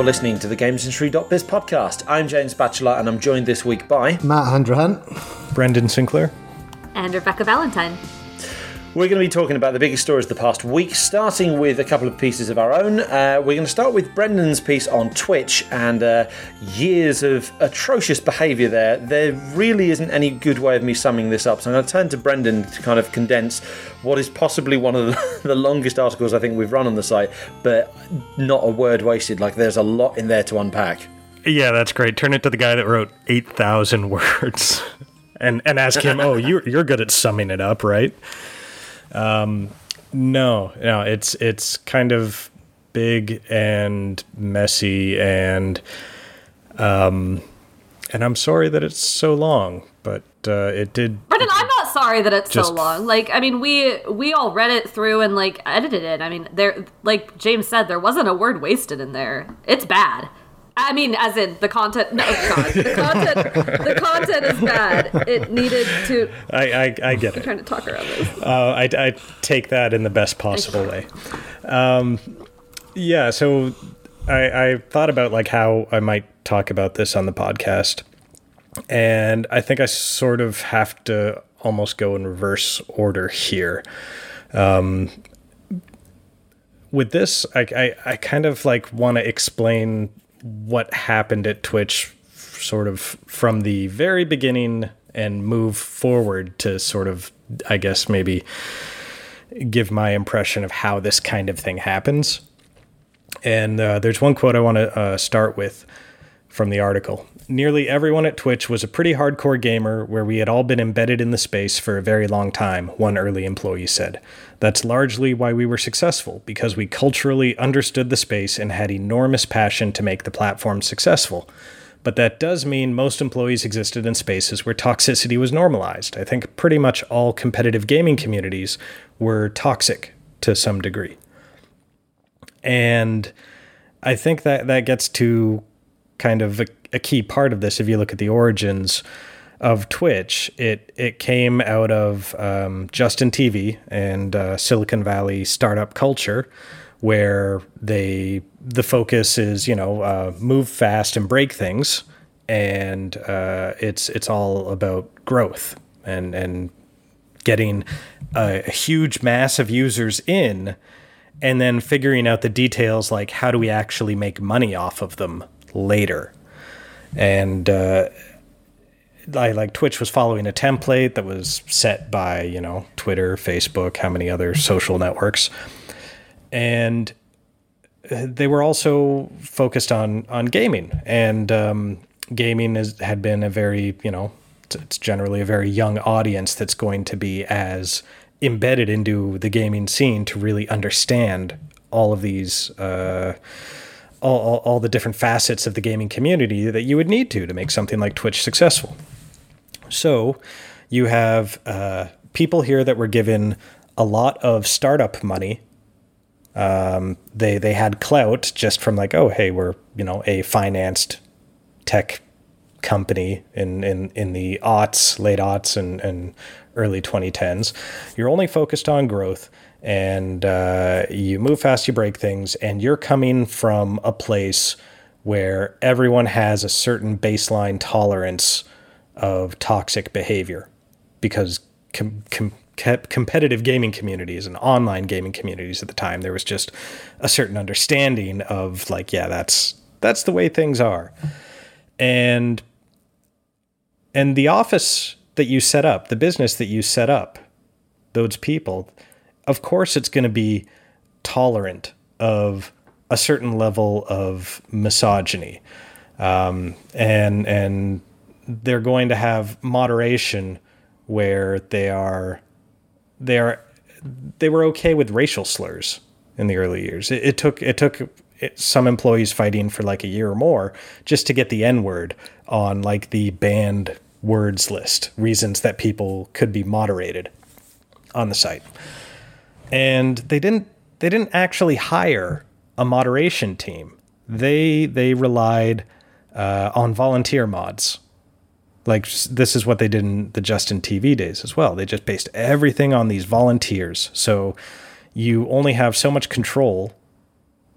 You're listening to the GamesIndustry.biz podcast. I'm James Batchelor, and I'm joined this week by Matt Handrahan, Brendan Sinclair, and Rebecca Valentine. We're going to be talking about the biggest stories of the past week, starting with a couple of pieces of our own. We're going to start with Brendan's piece on Twitch and years of atrocious behaviour there. There really isn't any good way of me summing this up, so I'm going to turn to Brendan to kind of condense what is possibly one of the longest articles I think we've run on the site, but not a word wasted. Like, there's a lot in there to unpack. Yeah, that's great. Turn it to the guy that wrote 8,000 words and ask him, oh, you're good at summing it up, right? No, it's kind of big and messy and I'm sorry that it's so long, but it did. Brendan, I'm not sorry that it's so long. Like, I mean, we all read it through and like edited it. I mean, there, like James said, there wasn't a word wasted in there. It's bad. I mean, as in the content. No, God, the content is bad. It needed to. I get it. I'm trying to talk around this. I take that in the best possible way. Yeah. So I thought about like how I might talk about this on the podcast, and I think I sort of have to almost go in reverse order here. With this, I kind of like want to explain what happened at Twitch sort of from the very beginning and move forward to sort of, I guess, maybe give my impression of how this kind of thing happens. And there's one quote I want to start with from the article. "Nearly everyone at Twitch was a pretty hardcore gamer where we had all been embedded in the space for a very long time," one early employee said. "That's largely why we were successful, because we culturally understood the space and had enormous passion to make the platform successful. But that does mean most employees existed in spaces where toxicity was normalized. I think pretty much all competitive gaming communities were toxic to some degree." And I think that gets to kind of a key part of this. If you look at the origins of Twitch, it came out of Justin TV and Silicon Valley startup culture, where the focus is, you know, move fast and break things, and it's all about growth and getting a huge mass of users in, and then figuring out the details, like how do we actually make money off of them later. And Twitch was following a template that was set by, you know, Twitter, Facebook, how many other social networks. And they were also focused on gaming, and gaming had been a very, you know, it's generally a very young audience that's going to be as embedded into the gaming scene to really understand all of these all the different facets of the gaming community that you would need to make something like Twitch successful. So you have people here that were given a lot of startup money. They had clout just from like, oh, hey, we're, you know, a financed tech company in the aughts, late aughts and early 2010s. You're only focused on growth. And you move fast, you break things, and you're coming from a place where everyone has a certain baseline tolerance of toxic behavior, because competitive gaming communities and online gaming communities at the time, there was just a certain understanding of like, yeah, that's the way things are. And the office that you set up, the business that you set up, those people, of course, it's going to be tolerant of a certain level of misogyny, and they're going to have moderation where they were okay with racial slurs in the early years. It took some employees fighting for like a year or more just to get the N-word on like the banned words list, reasons that people could be moderated on the site. And they didn't actually hire a moderation team. They relied on volunteer mods. Like, this is what they did in the Justin TV days as well. They just based everything on these volunteers. So you only have so much control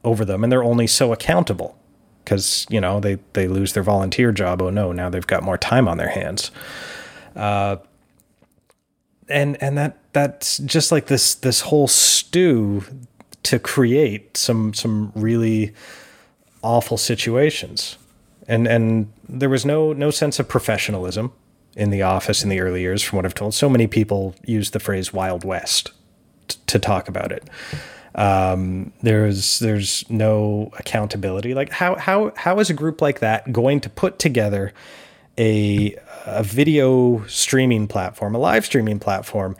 over them, and they're only so accountable. because, you know, they lose their volunteer job. Oh no, now they've got more time on their hands. And that's just like this whole stew to create some really awful situations. And there was no sense of professionalism in the office in the early years, from what I've told. So many people use the phrase Wild West to talk about it. There's no accountability. Like how is a group like that going to put together a video streaming platform, a live streaming platform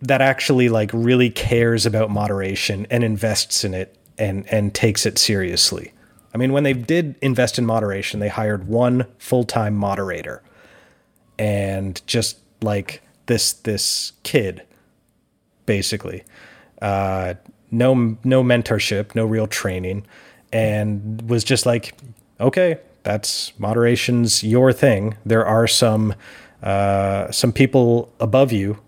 that actually like really cares about moderation and invests in it and takes it seriously? I mean, when they did invest in moderation, they hired one full-time moderator, and just like this kid, basically, no mentorship, no real training, and was just like, okay, that's moderation's your thing. There are some people above you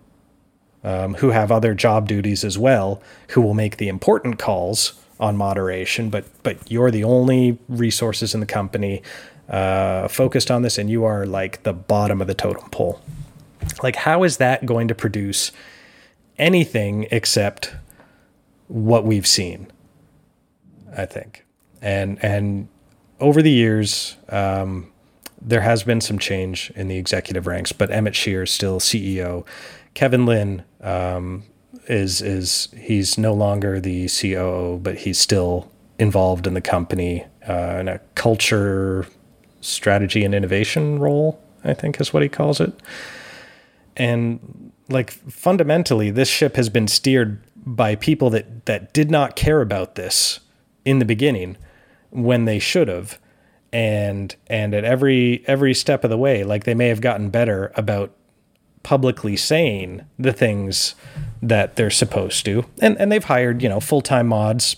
who have other job duties as well, who will make the important calls on moderation, but you're the only resources in the company focused on this, and you are like the bottom of the totem pole. Like, how is that going to produce anything except what we've seen, I think? And over the years, there has been some change in the executive ranks, but Emmett Shear is still CEO. Kevin Lin, he's no longer the COO, but he's still involved in the company in a culture, strategy, and innovation role, I think is what he calls it. And like fundamentally, this ship has been steered by people that did not care about this in the beginning when they should have, and at every step of the way, like they may have gotten better about publicly saying the things that they're supposed to. And they've hired, you know, full-time mods,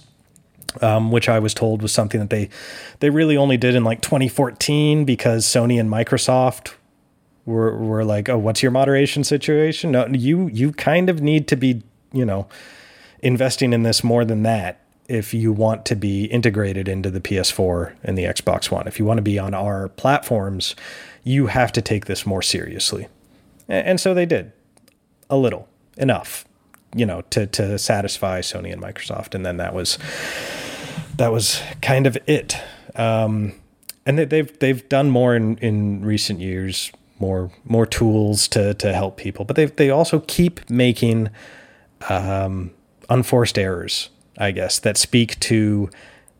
which I was told was something that they really only did in like 2014 because Sony and Microsoft were like, oh, what's your moderation situation? No, you kind of need to be, you know, investing in this more than that if you want to be integrated into the PS4 and the Xbox One. If you want to be on our platforms, you have to take this more seriously. And so they did a little, enough, you know, to satisfy Sony and Microsoft. And then that was kind of it. And they've done more in recent years, more tools to help people. But they also keep making unforced errors, I guess, that speak to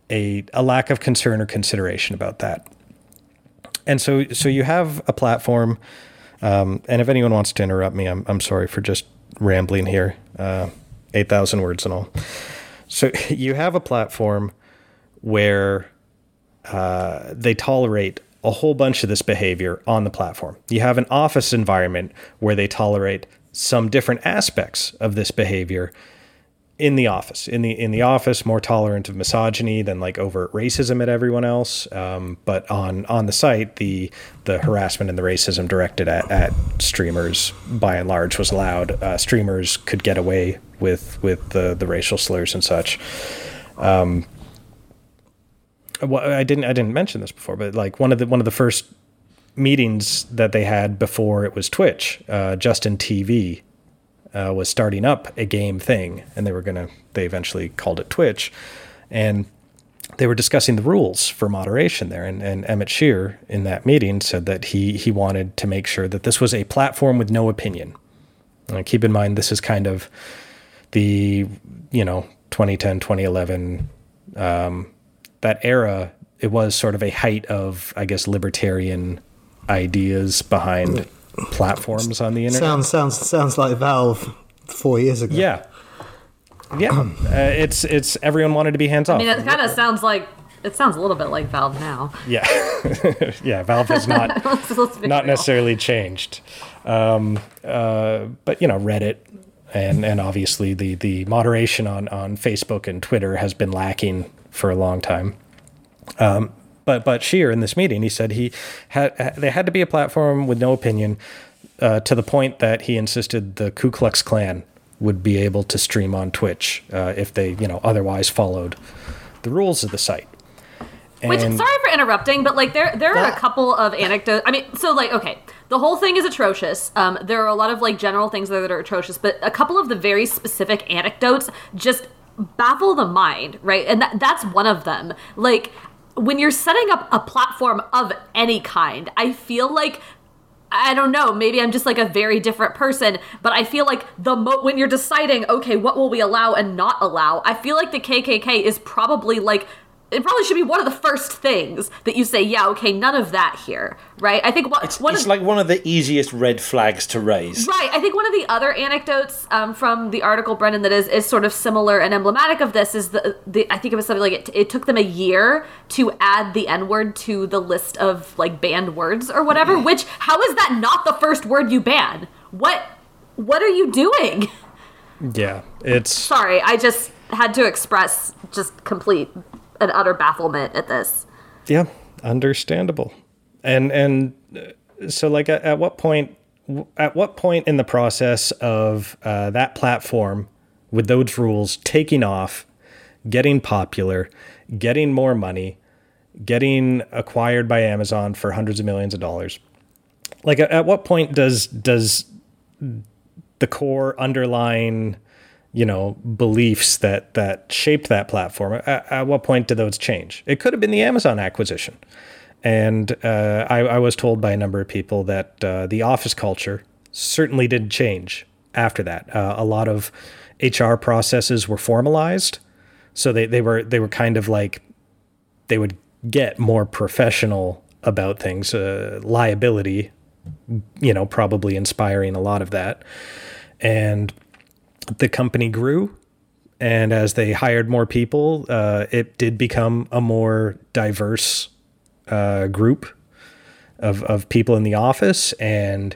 a lack of concern or consideration about that. And so you have a platform. And if anyone wants to interrupt me, I'm sorry for just rambling here, 8,000 words and all. So you have a platform where they tolerate a whole bunch of this behavior on the platform. You have an office environment where they tolerate some different aspects of this behavior in the office. In the office, more tolerant of misogyny than like overt racism at everyone else. But on the site, the harassment and the racism directed at streamers by and large was allowed. Streamers could get away with the racial slurs and such. Well, I didn't mention this before, but like one of the first meetings that they had before it was Twitch, Justin TV. Was starting up a game thing, and they eventually called it Twitch, and they were discussing the rules for moderation there. And Emmett Shear in that meeting said that he wanted to make sure that this was a platform with no opinion. And keep in mind, this is kind of the, you know, 2010, 2011, that era. It was sort of a height of, I guess, libertarian ideas behind platforms on the internet. Sounds like Valve 4 years ago. Yeah. It's everyone wanted to be hands off. I mean, it kind of sounds a little bit like Valve now. Yeah, yeah. Valve has not not necessarily changed, but you know, Reddit and obviously the moderation on Facebook and Twitter has been lacking for a long time. But Shear in this meeting, he said they had to be a platform with no opinion, to the point that he insisted the Ku Klux Klan would be able to stream on Twitch if they, you know, otherwise followed the rules of the site. Which, sorry for interrupting, but like there are a couple of anecdotes. I mean, so like, okay, the whole thing is atrocious. There are a lot of like general things there that are atrocious, but a couple of the very specific anecdotes just baffle the mind, right? And that's one of them. Like, when you're setting up a platform of any kind, I feel like, I don't know, maybe I'm just like a very different person, but I feel like when you're deciding, okay, what will we allow and not allow, I feel like the KKK is probably like, it probably should be one of the first things that you say, yeah, okay, none of that here, right? I think it's like one of the easiest red flags to raise. Right. I think one of the other anecdotes from the article, Brendan, that is sort of similar and emblematic of this is I think it was something like it took them a year to add the N-word to the list of like banned words or whatever, which, how is that not the first word you ban? What are you doing? Yeah, sorry, I just had to express just complete and utter bafflement at this. Yeah, understandable. And so, like, at what point in the process of that platform with those rules taking off, getting popular, getting more money, getting acquired by Amazon for hundreds of millions of dollars, like, at what point does the core underlying, you know, beliefs that shape that platform, at what point do those change? It could have been the Amazon acquisition. And I was told by a number of people that the office culture certainly didn't change after that. A lot of HR processes were formalized. So they were kind of like, they would get more professional about things, liability, you know, probably inspiring a lot of that. And the company grew, and as they hired more people, it did become a more diverse group of people in the office, and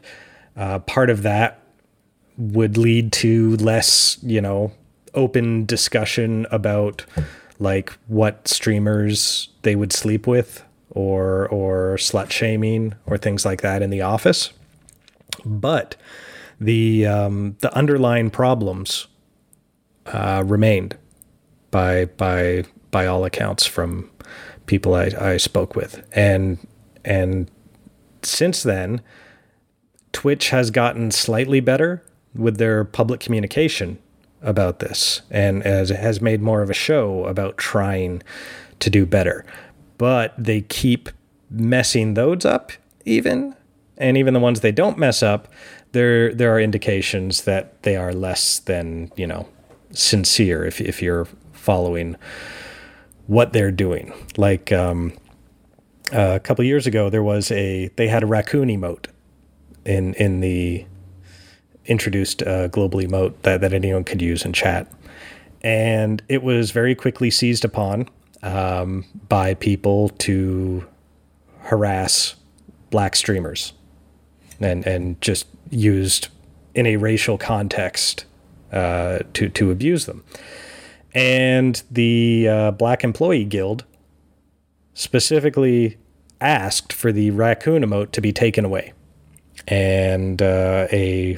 part of that would lead to less, you know, open discussion about like what streamers they would sleep with or slut shaming or things like that in the office. But the underlying problems remained by all accounts from people I spoke with, and since then, Twitch has gotten slightly better with their public communication about this, and as it has made more of a show about trying to do better, but they keep messing those up even, and even the ones they don't mess up, There are indications that they are less than, you know, sincere if you're following what they're doing. Like a couple of years ago, they had a raccoon emote in the introduced global emote that anyone could use in chat. And it was very quickly seized upon by people to harass black streamers and just used in a racial context to abuse them. And the Black Employee Guild specifically asked for the raccoon emote to be taken away. And a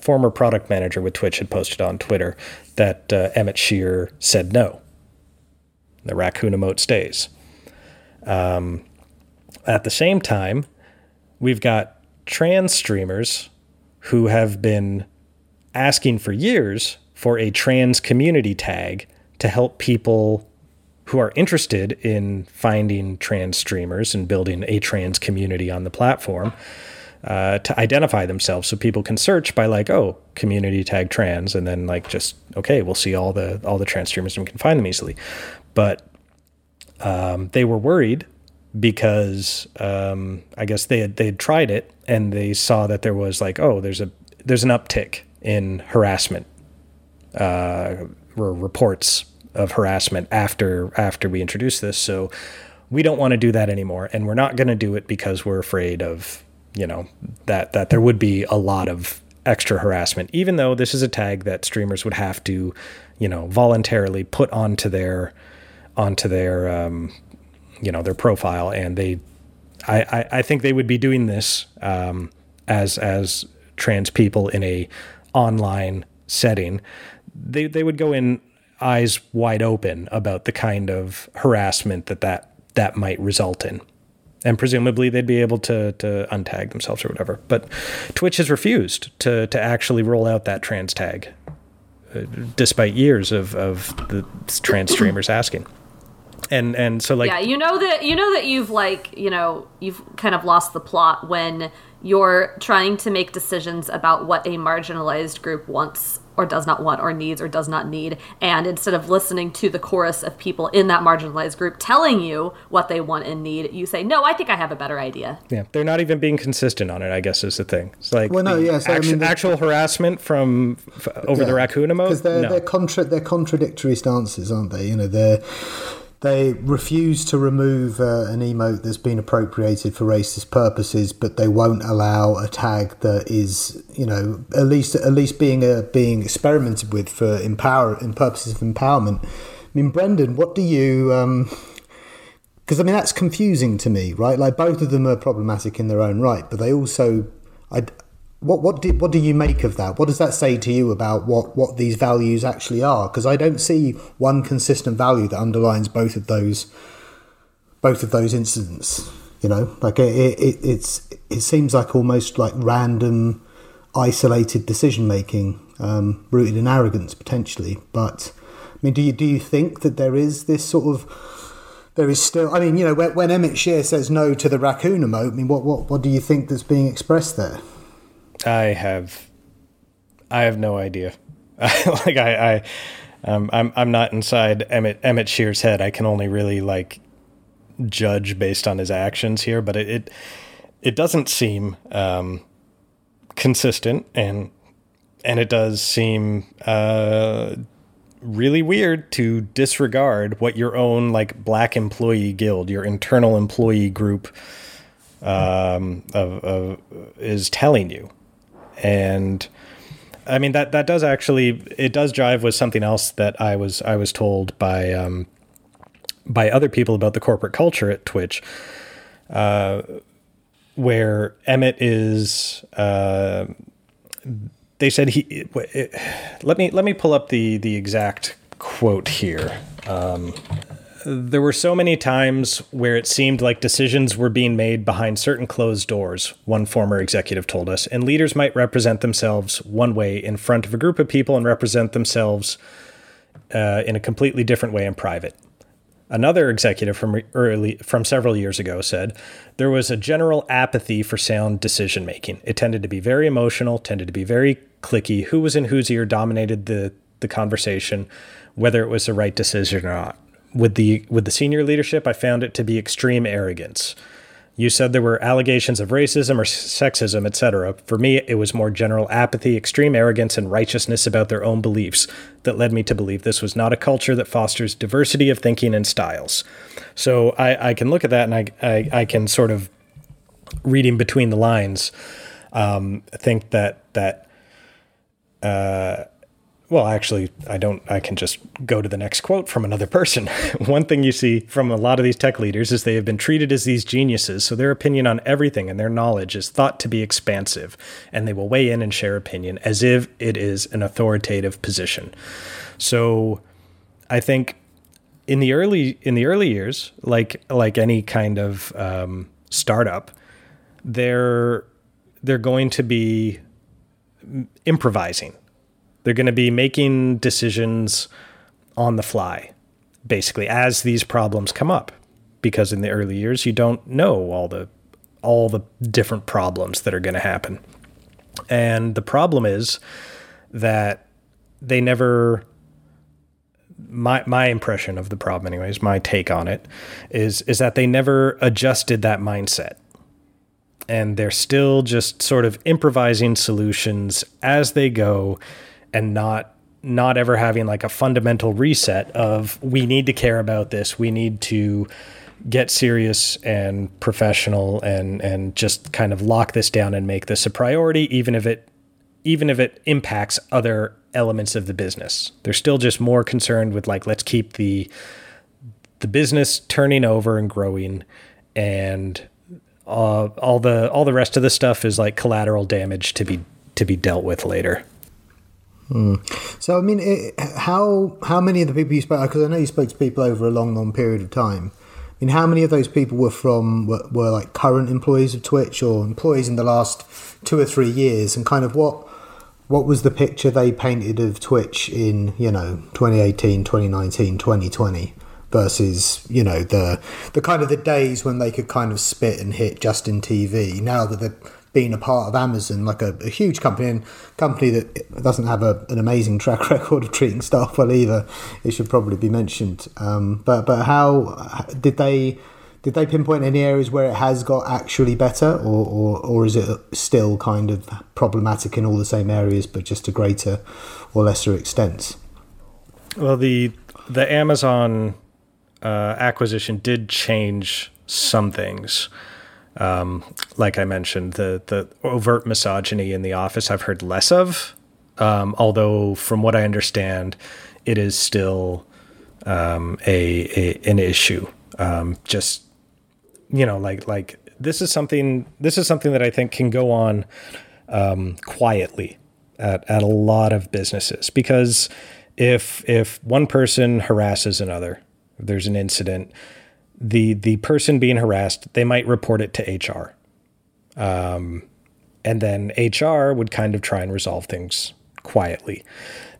former product manager with Twitch had posted on Twitter that Emmett Shear said no. The raccoon emote stays. At the same time, we've got trans streamers who have been asking for years for a trans community tag to help people who are interested in finding trans streamers and building a trans community on the platform to identify themselves so people can search by like, oh, community tag trans, and then like just, okay, we'll see all the trans streamers and we can find them easily. But they were worried because I guess they had tried it and they saw that there was like, oh, there's an uptick in harassment or reports of harassment after we introduced this. So we don't want to do that anymore, and we're not going to do it because we're afraid of, you know, that there would be a lot of extra harassment, even though this is a tag that streamers would have to, you know, voluntarily put onto their you know, their profile, and I think they would be doing this as trans people in a online setting. They would go in eyes wide open about the kind of harassment that might result in. And presumably they'd be able to untag themselves or whatever. But Twitch has refused to actually roll out that trans tag, despite years of the trans streamers asking. And so, like, yeah, you know that you've, like, you know, you've kind of lost the plot when you're trying to make decisions about what a marginalized group wants or does not want or needs or does not need, and instead of listening to the chorus of people in that marginalized group telling you what they want and need, you say, no, I think I have a better idea. Yeah, they're not even being consistent on it, I guess, is the thing. It's like, well, no, yeah, so, I mean, actual harassment from over the raccoon emote? Because they're contradictory stances, aren't they? You know, they refuse to remove an emote that's been appropriated for racist purposes, but they won't allow a tag that is, you know, at least being experimented with for purposes of empowerment. I mean, Brendan, what do you? Because I mean, that's confusing to me, right? Like, both of them are problematic in their own right, but they also, what do you make of that? What does that say to you about what these values actually are? Because I don't see one consistent value that underlines both of those incidents. You know, like it seems like almost like random, isolated decision making, rooted in arrogance potentially. But I mean, do you think that there is this sort of there is still, I mean, you know, when Emmett Shear says no to the raccoon emote, I mean, what do you think that's being expressed there? I have no idea. Like, I'm not inside Emmett Shear's head. I can only really, like, judge based on his actions here, but it doesn't seem consistent, and it does seem really weird to disregard what your own, like, Black Employee Guild, your internal employee group, is telling you. And I mean, that does actually, it does jive with something else that I was told by other people about the corporate culture at Twitch, where Emmett is, they said let me pull up the exact quote here. There were so many times where it seemed like decisions were being made behind certain closed doors, one former executive told us, and leaders might represent themselves one way in front of a group of people and represent themselves in a completely different way in private. Another executive from several years ago said, there was a general apathy for sound decision-making. It tended to be very emotional, tended to be very clicky. Who was in whose ear dominated the conversation, whether it was the right decision or not. With the senior leadership, I found it to be extreme arrogance. You said there were allegations of racism or sexism, etc. For me, it was more general apathy, extreme arrogance, and righteousness about their own beliefs that led me to believe this was not a culture that fosters diversity of thinking and styles. So I can look at that, and I can sort of, reading between the lines, think that. Well, actually, I can just go to the next quote from another person. One thing you see from a lot of these tech leaders is they have been treated as these geniuses, so their opinion on everything and their knowledge is thought to be expansive, and they will weigh in and share opinion as if it is an authoritative position. So I think in the early years, like any kind of startup, they're going to be improvising. They're going to be making decisions on the fly, basically, as these problems come up, because in the early years, you don't know all the different problems that are going to happen. And the problem is that they never, my impression of the problem anyways, my take on it is that they never adjusted that mindset. And they're still just sort of improvising solutions as they go, and not ever having, like, a fundamental reset of, we need to care about this, we need to get serious and professional and just kind of lock this down and make this a priority, even if it impacts other elements of the business. They're still just more concerned with, like, let's keep the business turning over and growing, and all the rest of the stuff is, like, collateral damage to be dealt with later. So, I mean, how many of the people you spoke, because I know you spoke to people over a long period of time. I mean, how many of those people were like current employees of Twitch or employees in the last 2 or 3 years, and kind of what was the picture they painted of Twitch in, 2018, 2019, 2020 versus, the kind of the days when they could kind of spit and hit Justin TV, now that they're being a part of Amazon, like a huge company, and company that doesn't have an amazing track record of treating staff well either, it should probably be mentioned. But how did they pinpoint any areas where it has got actually better, or is it still kind of problematic in all the same areas, but just to greater or lesser extents? Well, the Amazon acquisition did change some things. Like I mentioned, the overt misogyny in the office I've heard less of, although from what I understand, it is still an issue. This is something that I think can go on quietly at a lot of businesses, because if one person harasses another, if there's an incident, the person being harassed, they might report it to HR. And then HR would kind of try and resolve things quietly.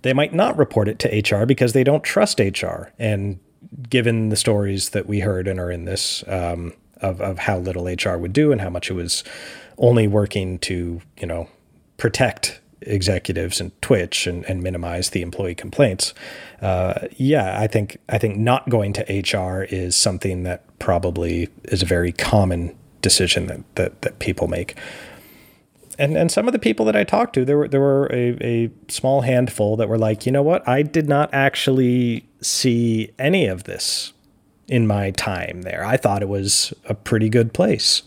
They might not report it to HR because they don't trust HR. And given the stories that we heard and are in this, of how little HR would do and how much it was only working to, protect executives and Twitch and minimize the employee complaints. I think not going to HR is something that probably is a very common decision that people make. And some of the people that I talked to, there were a small handful that were like, you know what, I did not actually see any of this in my time there. I thought it was a pretty good place.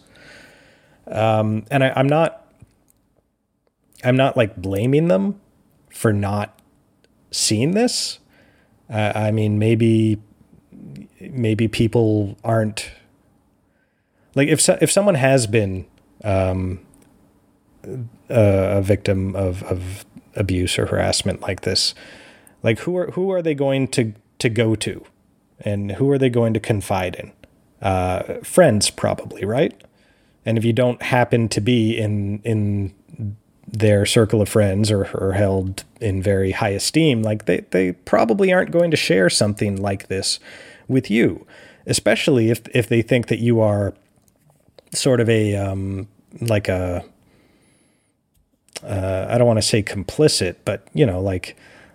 And I'm not like blaming them for not seeing this. I mean, maybe people aren't like, if someone has been a victim of abuse or harassment like this, like who are they going to go to, and who are they going to confide in? Friends, probably, right? And if you don't happen to be in their circle of friends or held in very high esteem, like they probably aren't going to share something like this with you, especially if they think that you are sort of a I don't want to say complicit, but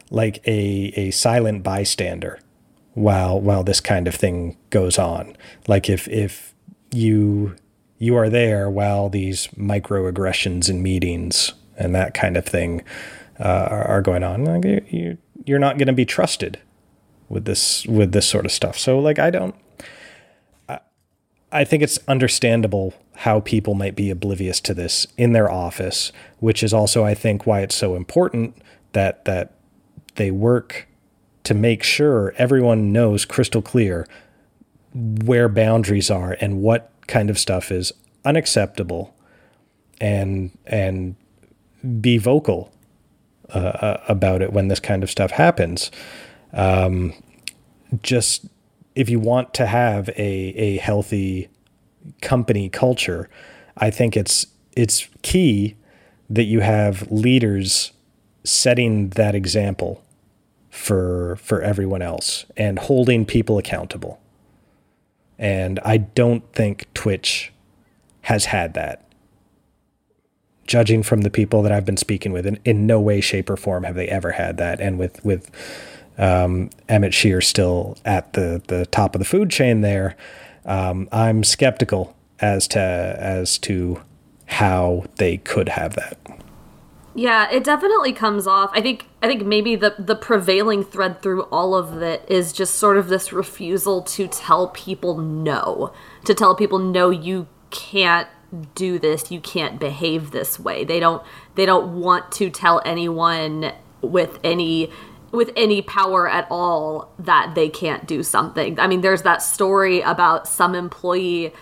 like a silent bystander while this kind of thing goes on. Like if you are there while these microaggressions in meetings and that kind of thing are going on. Like you're not going to be trusted with this sort of stuff. So like, I think it's understandable how people might be oblivious to this in their office, which is also, I think, why it's so important that they work to make sure everyone knows crystal clear where boundaries are and what kind of stuff is unacceptable, and be vocal about it when this kind of stuff happens. Just if you want to have a healthy company culture, I think it's key that you have leaders setting that example for everyone else and holding people accountable. And I don't think Twitch has had that. Judging from the people that I've been speaking with, in no way, shape, or form have they ever had that. And with Emmett Shear still at the top of the food chain there, I'm skeptical as to how they could have that. Yeah, it definitely comes off. I think maybe the prevailing thread through all of it is just sort of this refusal to tell people no. To tell people, no, you can't do this, you can't behave this way. They don't want to tell anyone with any power at all that they can't do something. I mean, there's that story about some employee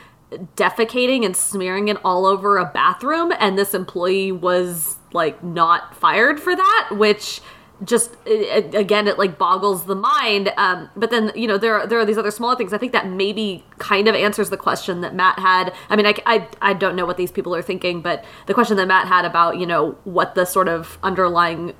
defecating and smearing it all over a bathroom, and this employee was like not fired for that, which just, again, it like boggles the mind. But then, you know, there are these other smaller things. I think that maybe kind of answers the question that Matt had. I mean, I don't know what these people are thinking, but the question that Matt had about, you know, what the sort of underlying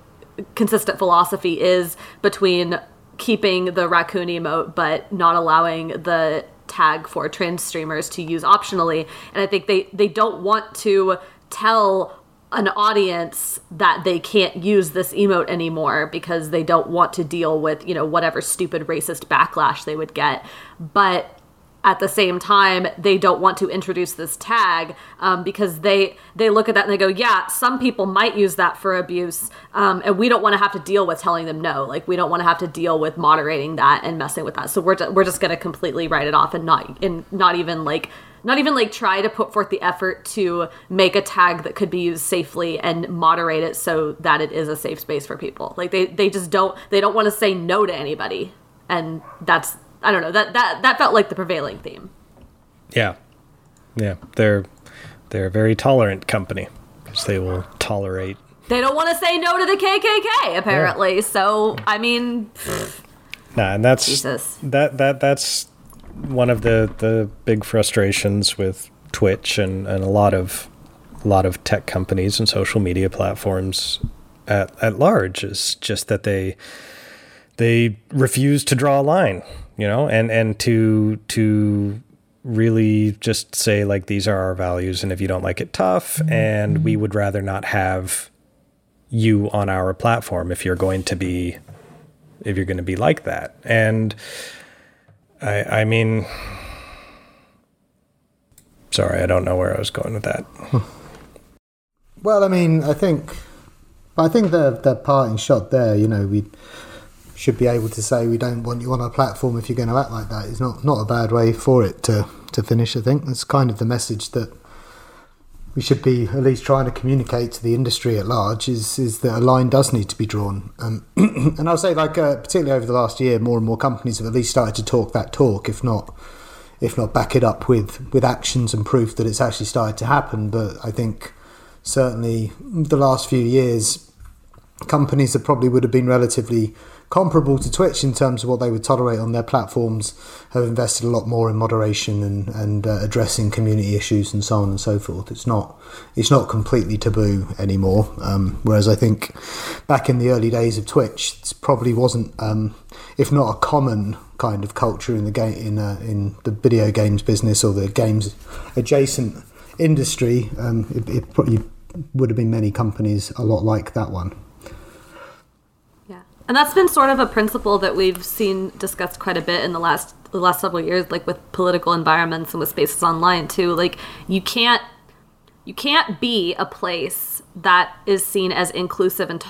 consistent philosophy is between keeping the raccoon emote but not allowing the tag for trans streamers to use optionally. And I think they don't want to tell an audience that they can't use this emote anymore because they don't want to deal with, you know, whatever stupid racist backlash they would get. But at the same time, they don't want to introduce this tag because they look at that and they go, yeah, some people might use that for abuse, and we don't want to have to deal with telling them no. Like, we don't want to have to deal with moderating that and messing with that. So we're just going to completely write it off and not even try to put forth the effort to make a tag that could be used safely and moderate it so that it is a safe space for people. Like, they don't want to say no to anybody, and that's. I don't know, that felt like the prevailing theme. Yeah. Yeah. They're a very tolerant company. They will tolerate. They don't want to say no to the KKK, apparently. Yeah. So, I mean... Nah, and that's... Jesus. That's one of the big frustrations with Twitch and a lot of tech companies and social media platforms at large, is just that they refuse to draw a line. You know, and to really just say, like, these are our values, and if you don't like it, tough, and we would rather not have you on our platform if you're going to be like that. And I mean, sorry, I don't know where I was going with that. Well, I mean, I think the parting shot there, you know, we should be able to say we don't want you on our platform if you're going to act like that. It's not a bad way for it to finish, I think. That's kind of the message that we should be at least trying to communicate to the industry at large, is that a line does need to be drawn. And I'll say, like, particularly over the last year, more and more companies have at least started to talk that talk, if not back it up with actions and proof that it's actually started to happen. But I think certainly the last few years, companies that probably would have been relatively comparable to Twitch in terms of what they would tolerate on their platforms have invested a lot more in moderation and addressing community issues and so on and so forth. It's not completely taboo anymore, whereas I think back in the early days of Twitch, it probably wasn't, if not a common kind of culture in the game, in the video games business or the games adjacent industry. It probably would have been many companies a lot like that one. And that's been sort of a principle that we've seen discussed quite a bit in the last several years, like with political environments and with spaces online too. Like, you can't be a place that is seen as inclusive, and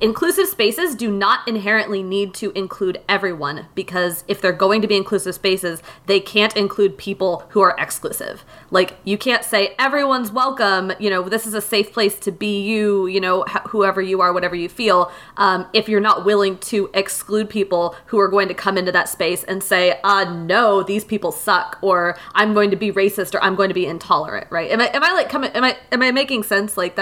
inclusive spaces do not inherently need to include everyone, because if they're going to be inclusive spaces, they can't include people who are exclusive. Like, you can't say everyone's welcome, you know, this is a safe place to be you know, whoever you are, whatever you feel, if you're not willing to exclude people who are going to come into that space and say, no, these people suck, or I'm going to be racist, or I'm going to be intolerant, right? Am I making sense? Like,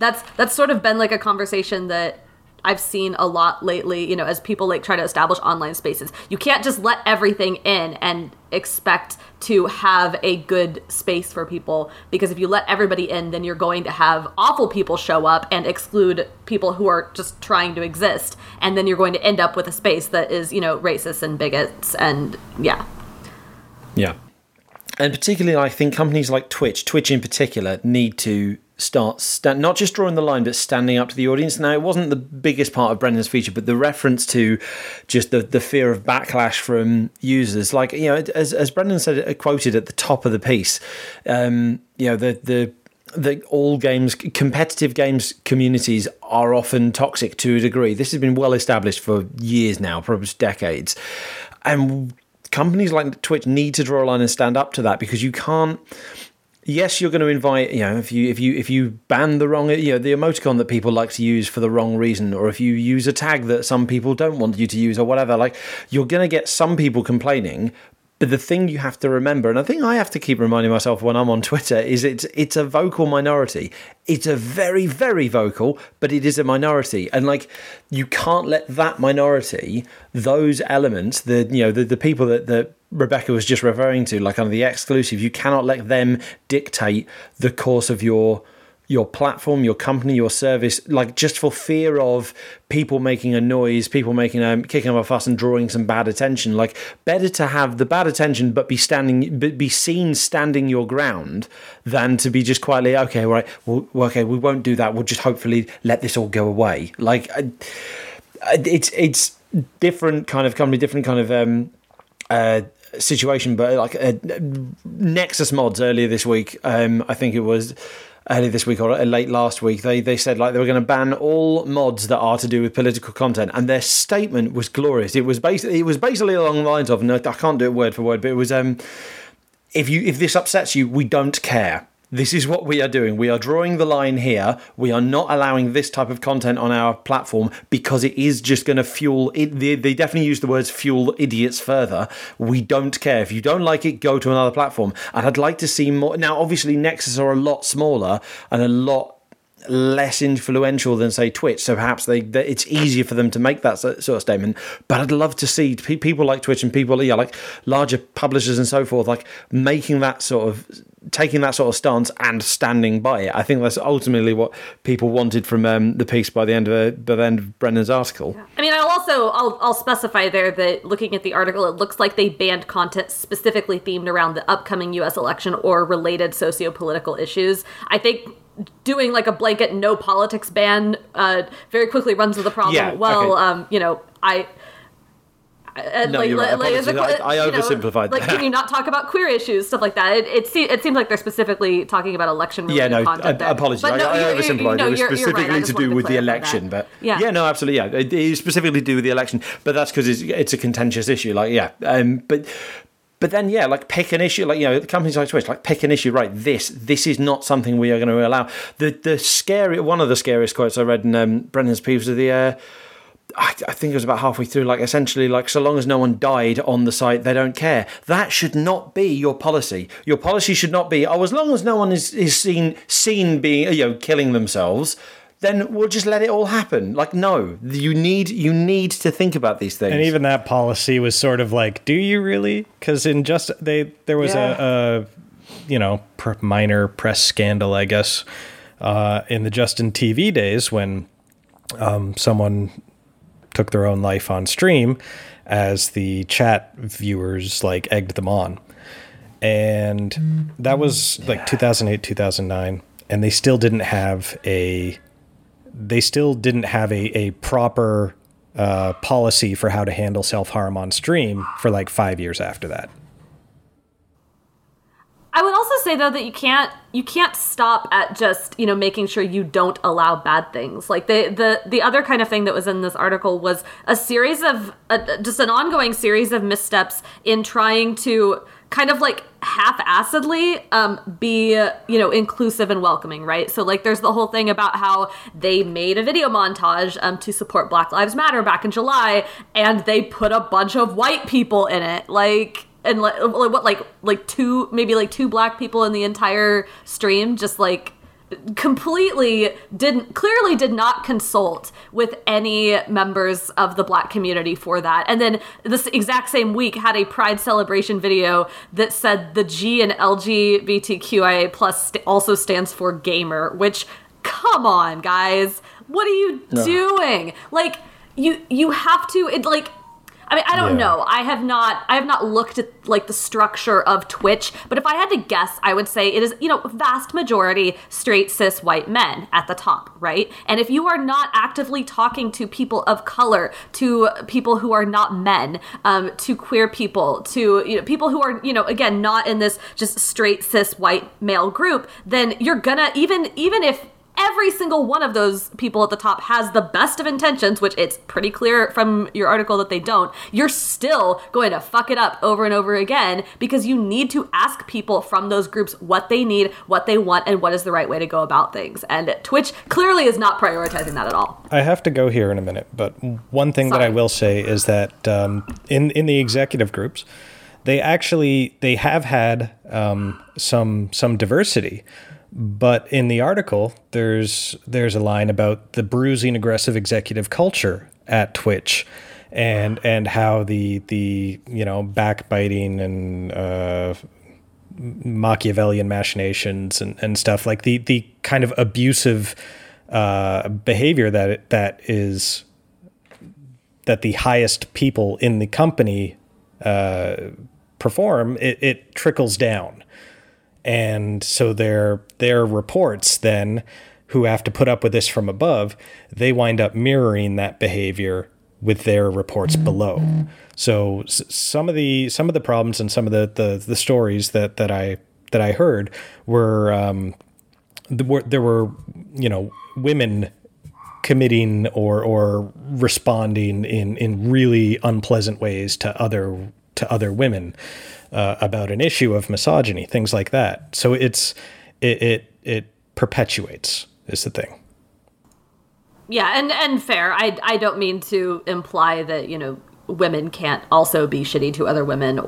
that's sort of been like a conversation that I've seen a lot lately, you know, as people like try to establish online spaces. You can't just let everything in and expect to have a good space for people, because if you let everybody in, then you're going to have awful people show up and exclude people who are just trying to exist, and then you're going to end up with a space that is, you know, racist and bigots and yeah. And particularly, I think companies like Twitch in particular, need to start not just drawing the line, but standing up to the audience. Now, it wasn't the biggest part of Brendan's feature, but the reference to just the fear of backlash from users, like, you know, as Brendan said, quoted at the top of the piece, you know, the all games, competitive games communities are often toxic to a degree. This has been well established for years now, probably decades, and companies like Twitch need to draw a line and stand up to that, because you can't. Yes, you're going to invite, you know, if you ban the wrong, you know, the emoticon that people like to use for the wrong reason, or if you use a tag that some people don't want you to use or whatever, like, you're going to get some people complaining, But the thing you have to remember, and I think I have to keep reminding myself when I'm on Twitter, is it's a vocal minority. It's a very, very vocal, but it is a minority. And like, you can't let that minority, those elements, the people that Rebecca was just referring to, like under the exclusive, you cannot let them dictate the course of your platform, your company, your service, like just for fear of people making a noise, people making kicking up a fuss and drawing some bad attention. Like, better to have the bad attention but be seen standing your ground than to be just quietly, okay, right, well, okay, we won't do that. We'll just hopefully let this all go away. Like, it's different kind of company, different kind of situation, but like Nexus Mods earlier this week, I think it was early this week or late last week, they said like they were going to ban all mods that are to do with political content, and their statement was glorious. It was basically along the lines of, no, I can't do it word for word, but it was, if this upsets you, we don't care. This is what we are doing. We are drawing the line here. We are not allowing this type of content on our platform because it is just going to fuel it. They definitely use the words fuel idiots further. We don't care. If you don't like it, go to another platform. And I'd like to see more. Now, obviously, Nexus are a lot smaller and a lot less influential than, say, Twitch. So perhaps it's easier for them to make that sort of statement. But I'd love to see people like Twitch and people like larger publishers and so forth, like making that sort of, taking that sort of stance and standing by it. I think that's ultimately what people wanted from the piece by the end of Brendan's article. Yeah. I mean, I'll specify there that looking at the article, it looks like they banned content specifically themed around the upcoming U.S. election or related socio-political issues. I think doing like a blanket no politics ban very quickly runs into the problem. Yeah, well, okay. I oversimplified that. Like, can you not talk about queer issues, stuff like that? It seems like they're specifically talking about election-related content. Yeah, no, apologies. But no, I oversimplified. It was specifically right. to do with the election. But yeah, no, absolutely, yeah. It is specifically to do with the election, but that's because it's a contentious issue. Like, yeah, But then, yeah, like pick an issue, like, companies like Twitch, like pick an issue, right, this is not something we are going to allow. One of the scariest quotes I read in Brendan's piece of the... I think it was about halfway through, like essentially like, so long as no one died on the site, they don't care. That should not be your policy. Your policy should not be, as long as no one is seen being, killing themselves, then we'll just let it all happen. Like, no, you need to think about these things. And even that policy was sort of like, do you really? Because there was a minor press scandal, I guess, in the Justin TV days when someone took their own life on stream as the chat viewers like egged them on. And that was like 2008, 2009. And they still didn't have a proper policy for how to handle self-harm on stream for like 5 years after that. I would also say though that you can't stop at just, making sure you don't allow bad things. Like the other kind of thing that was in this article was a series of just an ongoing series of missteps in trying to kind of like half-assedly be, inclusive and welcoming, right? So like there's the whole thing about how they made a video montage to support Black Lives Matter back in July, and they put a bunch of white people in it. Two black people in the entire stream just like completely did not consult with any members of the black community for that. And then this exact same week had a pride celebration video that said the G in LGBTQIA plus also stands for gamer, which, come on guys, what are you doing? Like you have to, it like, I mean, I don't know. I have not looked at like the structure of Twitch, but if I had to guess, I would say it is, vast majority straight cis white men at the top, right? And if you are not actively talking to people of color, to people who are not men, to queer people, to people who are, again, not in this just straight cis white male group, then you're gonna, even if every single one of those people at the top has the best of intentions, which it's pretty clear from your article that they don't, you're still going to fuck it up over and over again because you need to ask people from those groups what they need, what they want, and what is the right way to go about things. And Twitch clearly is not prioritizing that at all. I have to go here in a minute, but one thing that I will say is that in the executive groups, they actually, they have had some diversity. But in the article, there's a line about the bruising, aggressive executive culture at Twitch, and how the you know, backbiting and Machiavellian machinations and stuff, like the kind of abusive behavior that the highest people in the company perform, it trickles down. And so their reports then, who have to put up with this from above, they wind up mirroring that behavior with their reports below. So some of the problems and some of the stories that I heard were, there were, you know, women committing or responding in really unpleasant ways to other women about an issue of misogyny, things like that. So it perpetuates, is the thing. Yeah, and fair. I don't mean to imply that, you know, women can't also be shitty to other women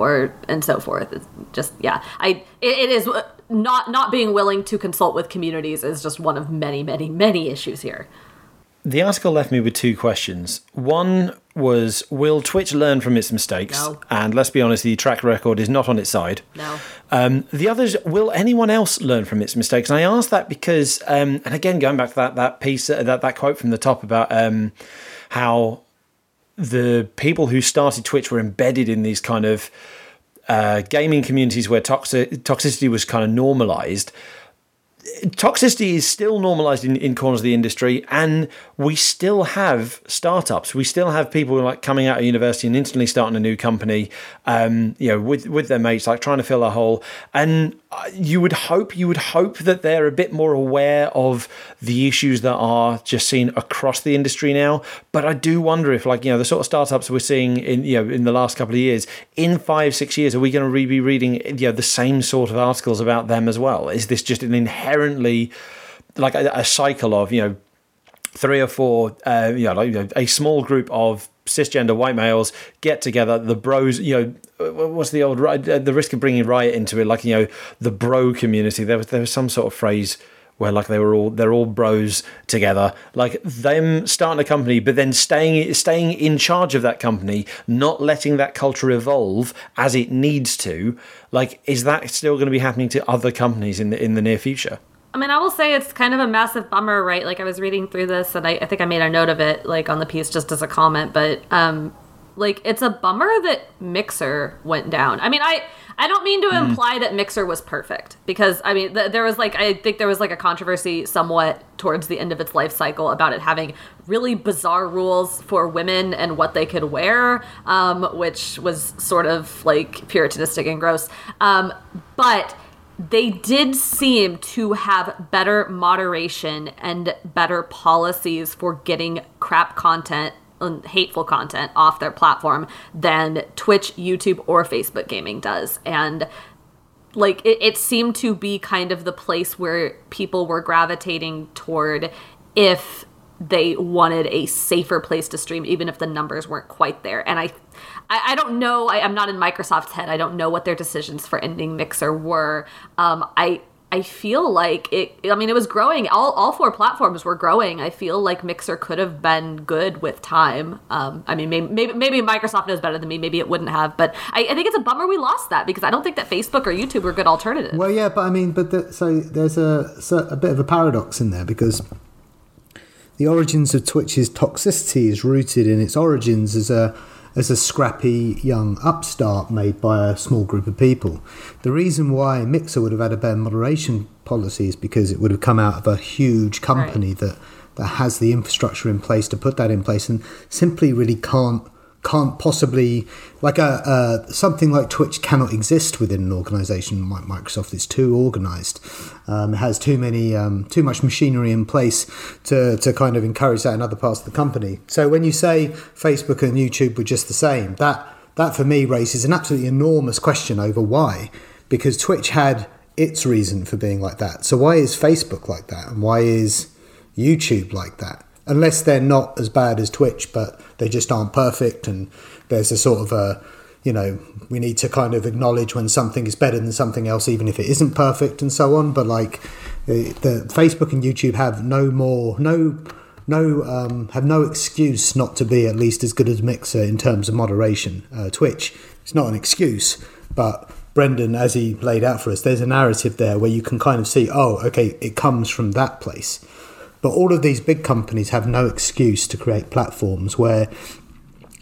and so forth. It's just, yeah. It is not being willing to consult with communities is just one of many, many, many issues here. The article left me with two questions. One was, will Twitch learn from its mistakes? No. And let's be honest, the track record is not on its side. No. The other is, will anyone else learn from its mistakes? And I ask that because, and again, going back to that piece, that quote from the top about how the people who started Twitch were embedded in these kind of gaming communities where toxicity was kind of normalized. Toxicity is still normalized in corners of the industry, and we still have startups. We still have people like coming out of university and instantly starting a new company, you know, with their mates, like trying to fill a hole. And you would hope that they're a bit more aware of the issues that are just seen across the industry now. But I do wonder if, like, you know, the sort of startups we're seeing in the last couple of years, in 5-6 years, are we going to be reading, you know, the same sort of articles about them as well? Is this just an inherently, like, a cycle of, you know, 3 or 4, a small group of cisgender white males get together, the bros, you know, what's the old, the risk of bringing Riot into it, like, you know, the bro community, there was some sort of phrase where, like, they're all bros together, like them starting a company, but then staying in charge of that company, not letting that culture evolve as it needs to. Like, is that still going to be happening to other companies in the near future? I mean, I will say it's kind of a massive bummer, right? Like, I was reading through this, and I think I made a note of it, like, on the piece just as a comment, but, like, it's a bummer that Mixer went down. I mean, I don't mean to imply that Mixer was perfect, because, I mean, there was a controversy somewhat towards the end of its life cycle about it having really bizarre rules for women and what they could wear, which was sort of, like, puritanistic and gross. But they did seem to have better moderation and better policies for getting crap content and hateful content off their platform than Twitch, YouTube, or Facebook gaming does. And, like, it seemed to be kind of the place where people were gravitating toward if they wanted a safer place to stream, even if the numbers weren't quite there. And I don't know. I'm not in Microsoft's head. I don't know what their decisions for ending Mixer were. I feel like it. I mean, it was growing. All 4 platforms were growing. I feel like Mixer could have been good with time. I mean, maybe Microsoft knows better than me. Maybe it wouldn't have. But I think it's a bummer we lost that, because I don't think that Facebook or YouTube were good alternatives. Well, yeah, but I mean, so there's a bit of a paradox in there, because the origins of Twitch's toxicity is rooted in its origins as a scrappy young upstart made by a small group of people. The reason why Mixer would have had a better moderation policy is because it would have come out of a huge company, right, that has the infrastructure in place to put that in place, and simply really can't possibly, like, something like Twitch cannot exist within an organization like Microsoft. It's too organized. It has too much machinery in place to kind of encourage that in other parts of the company. So when you say Facebook and YouTube were just the same, that for me raises an absolutely enormous question over why, because Twitch had its reason for being like that. So why is Facebook like that? And why is YouTube like that? Unless they're not as bad as Twitch, but they just aren't perfect, and there's a sort of a you know, we need to kind of acknowledge when something is better than something else, even if it isn't perfect and so on. But like the Facebook and YouTube have no excuse not to be at least as good as Mixer in terms of moderation. Twitch, it's not an excuse, but Brendan, as he laid out for us, there's a narrative there where you can kind of see, oh, okay, it comes from that place. But all of these big companies have no excuse to create platforms where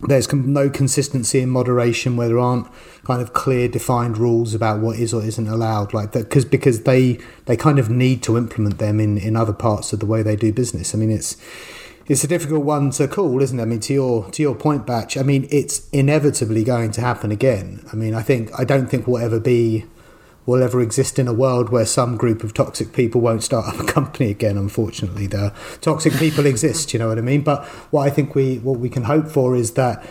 there's no consistency in moderation, where there aren't kind of clear defined rules about what is or isn't allowed, like that, because they kind of need to implement them in other parts of the way they do business. I mean, it's a difficult one to call, isn't it? I mean, to your point, Batch, I mean, it's inevitably going to happen again. I mean, I don't think we'll ever exist in a world where some group of toxic people won't start up a company again, unfortunately. The toxic people exist, you know what I mean? But what I think what we can hope for is that,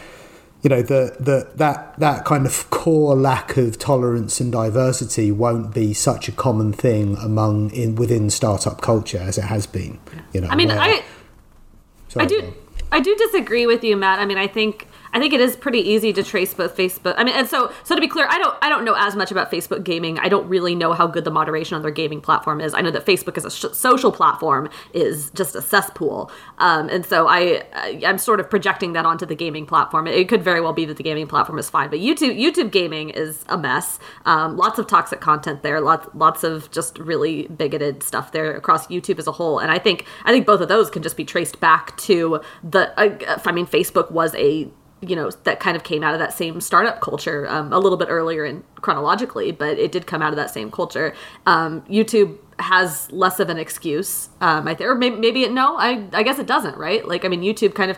you know, that kind of core lack of tolerance and diversity won't be such a common thing within startup culture as it has been. You know, I mean, I do disagree with you, Matt. I mean, I think it is pretty easy to trace both Facebook. I mean, and so to be clear, I don't know as much about Facebook gaming. I don't really know how good the moderation on their gaming platform is. I know that Facebook as a social platform is just a cesspool, and so I'm sort of projecting that onto the gaming platform. It could very well be that the gaming platform is fine, but YouTube gaming is a mess. Lots of toxic content there. Lots of just really bigoted stuff there across YouTube as a whole. And I think both of those can just be traced back to the. I mean, Facebook was a, you know, that kind of came out of that same startup culture, a little bit earlier in chronologically, but it did come out of that same culture. YouTube has less of an excuse, I think, or maybe it, no, I guess it doesn't, right? Like, I mean, YouTube kind of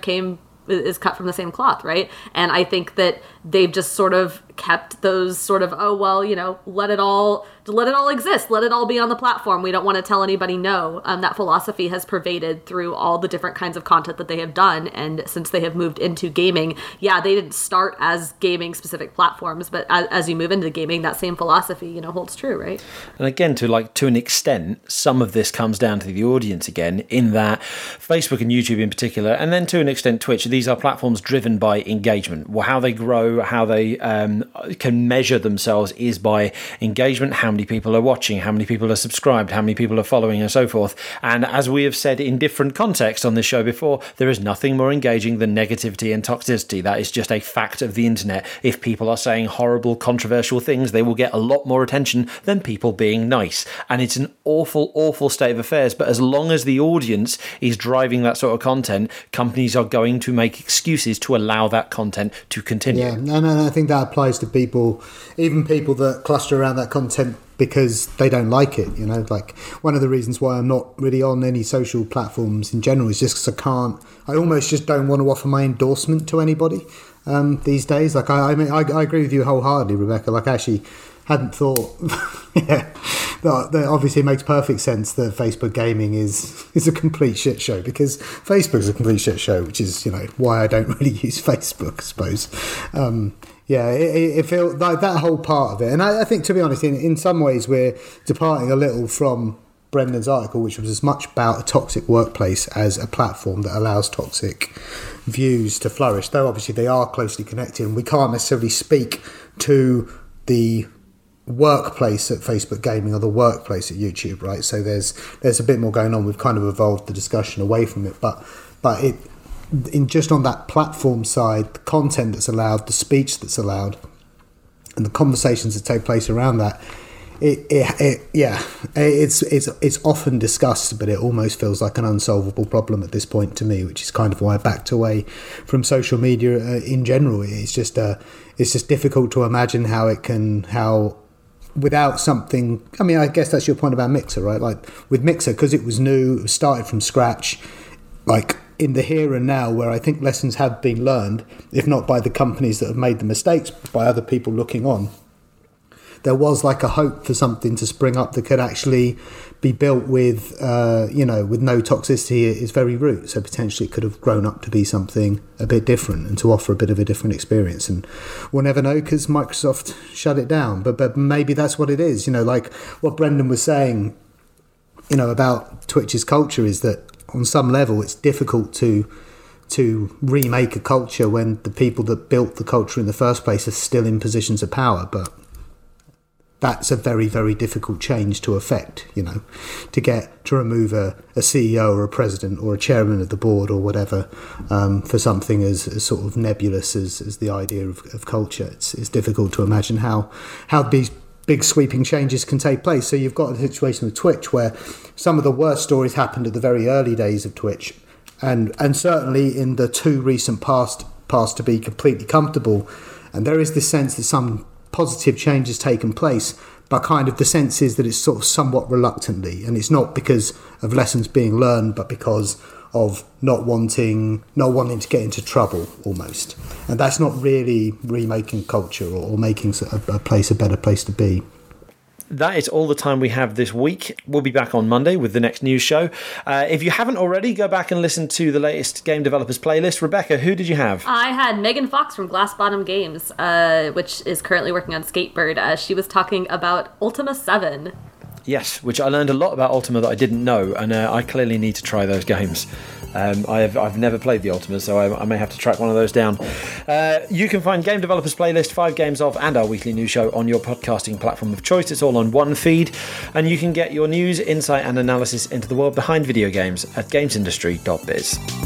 is cut from the same cloth, right? And I think that they've just sort of kept those sort of, oh, well, you know, let it all exist. Let it all be on the platform. We don't want to tell anybody no. That philosophy has pervaded through all the different kinds of content that they have done. And since they have moved into gaming, yeah, they didn't start as gaming specific platforms, but as you move into gaming, that same philosophy, you know, holds true, right? And again, to an extent, some of this comes down to the audience again, in that Facebook and YouTube in particular, and then to an extent Twitch, these are platforms driven by engagement. Well, how they grow, how they can measure themselves is by engagement, how many people are watching, how many people are subscribed, how many people are following, and so forth. And as we have said in different contexts on this show before, there is nothing more engaging than negativity and toxicity. That is just a fact of the internet. If people are saying horrible, controversial things, they will get a lot more attention than people being nice. And it's an awful, awful state of affairs. But as long as the audience is driving that sort of content, companies are going to make excuses to allow that content to continue. Yeah, and I think that applies to people, even people that cluster around that content because they don't like it, you know. Like, one of the reasons why I'm not really on any social platforms in general is just because I almost just don't want to offer my endorsement to anybody these days. Like, I mean, I agree with you wholeheartedly, Rebecca. Like, I actually hadn't thought, yeah, that obviously makes perfect sense that Facebook gaming is a complete shit show, because Facebook's a complete shit show, which is, you know, why I don't really use Facebook, I suppose. Yeah, it feels like that whole part of it. And I think, to be honest, in some ways we're departing a little from Brendan's article, which was as much about a toxic workplace as a platform that allows toxic views to flourish, though obviously they are closely connected, and we can't necessarily speak to the workplace at Facebook gaming or the workplace at YouTube, right? So there's a bit more going on. We've kind of evolved the discussion away from it, but it, in just on that platform side, the content that's allowed, the speech that's allowed, and the conversations that take place around that, it's often discussed, but it almost feels like an unsolvable problem at this point to me, which is kind of why I backed away from social media in general. It's just difficult to imagine how without something. I mean, I guess that's your point about Mixer, right? Like, with Mixer, because it was new, it was started from scratch, like, in the here and now, where I think lessons have been learned, if not by the companies that have made the mistakes, but by other people looking on, there was like a hope for something to spring up that could actually be built with, you know, with no toxicity at its very root. So potentially it could have grown up to be something a bit different and to offer a bit of a different experience. And we'll never know because Microsoft shut it down. But maybe that's what it is, you know, like what Brendan was saying, you know, about Twitch's culture is that on some level it's difficult to to remake a culture when the people that built the culture in the first place are still in positions of power. But that's a very, very difficult change to affect, you know, to get to remove a CEO or a president or a chairman of the board or whatever for something as sort of nebulous as the idea of culture. It's difficult to imagine how these big sweeping changes can take place. So you've got a situation with Twitch where some of the worst stories happened at the very early days of Twitch, and certainly in the too recent past to be completely comfortable. And there is this sense that some positive change has taken place, but kind of the sense is that it's sort of somewhat reluctantly, and it's not because of lessons being learned, but because of not wanting to get into trouble almost. And that's not really remaking culture or making a better place to be. That is all the time we have this week. We'll be back on Monday with the next news show. If you haven't already, go back and listen to the latest Game Developers Playlist. Rebecca, who did you have? I had Megan Fox from Glass Bottom Games, which is currently working on Skatebird. She was talking about Ultima 7. Yes, which I learned a lot about Ultima that I didn't know, and I clearly need to try those games. I've never played the Ultima, so I may have to track one of those down. You can find Game Developers Playlist, 5 Games Of, and our weekly news show on your podcasting platform of choice. It's all on one feed, and you can get your news, insight, and analysis into the world behind video games at GamesIndustry.biz.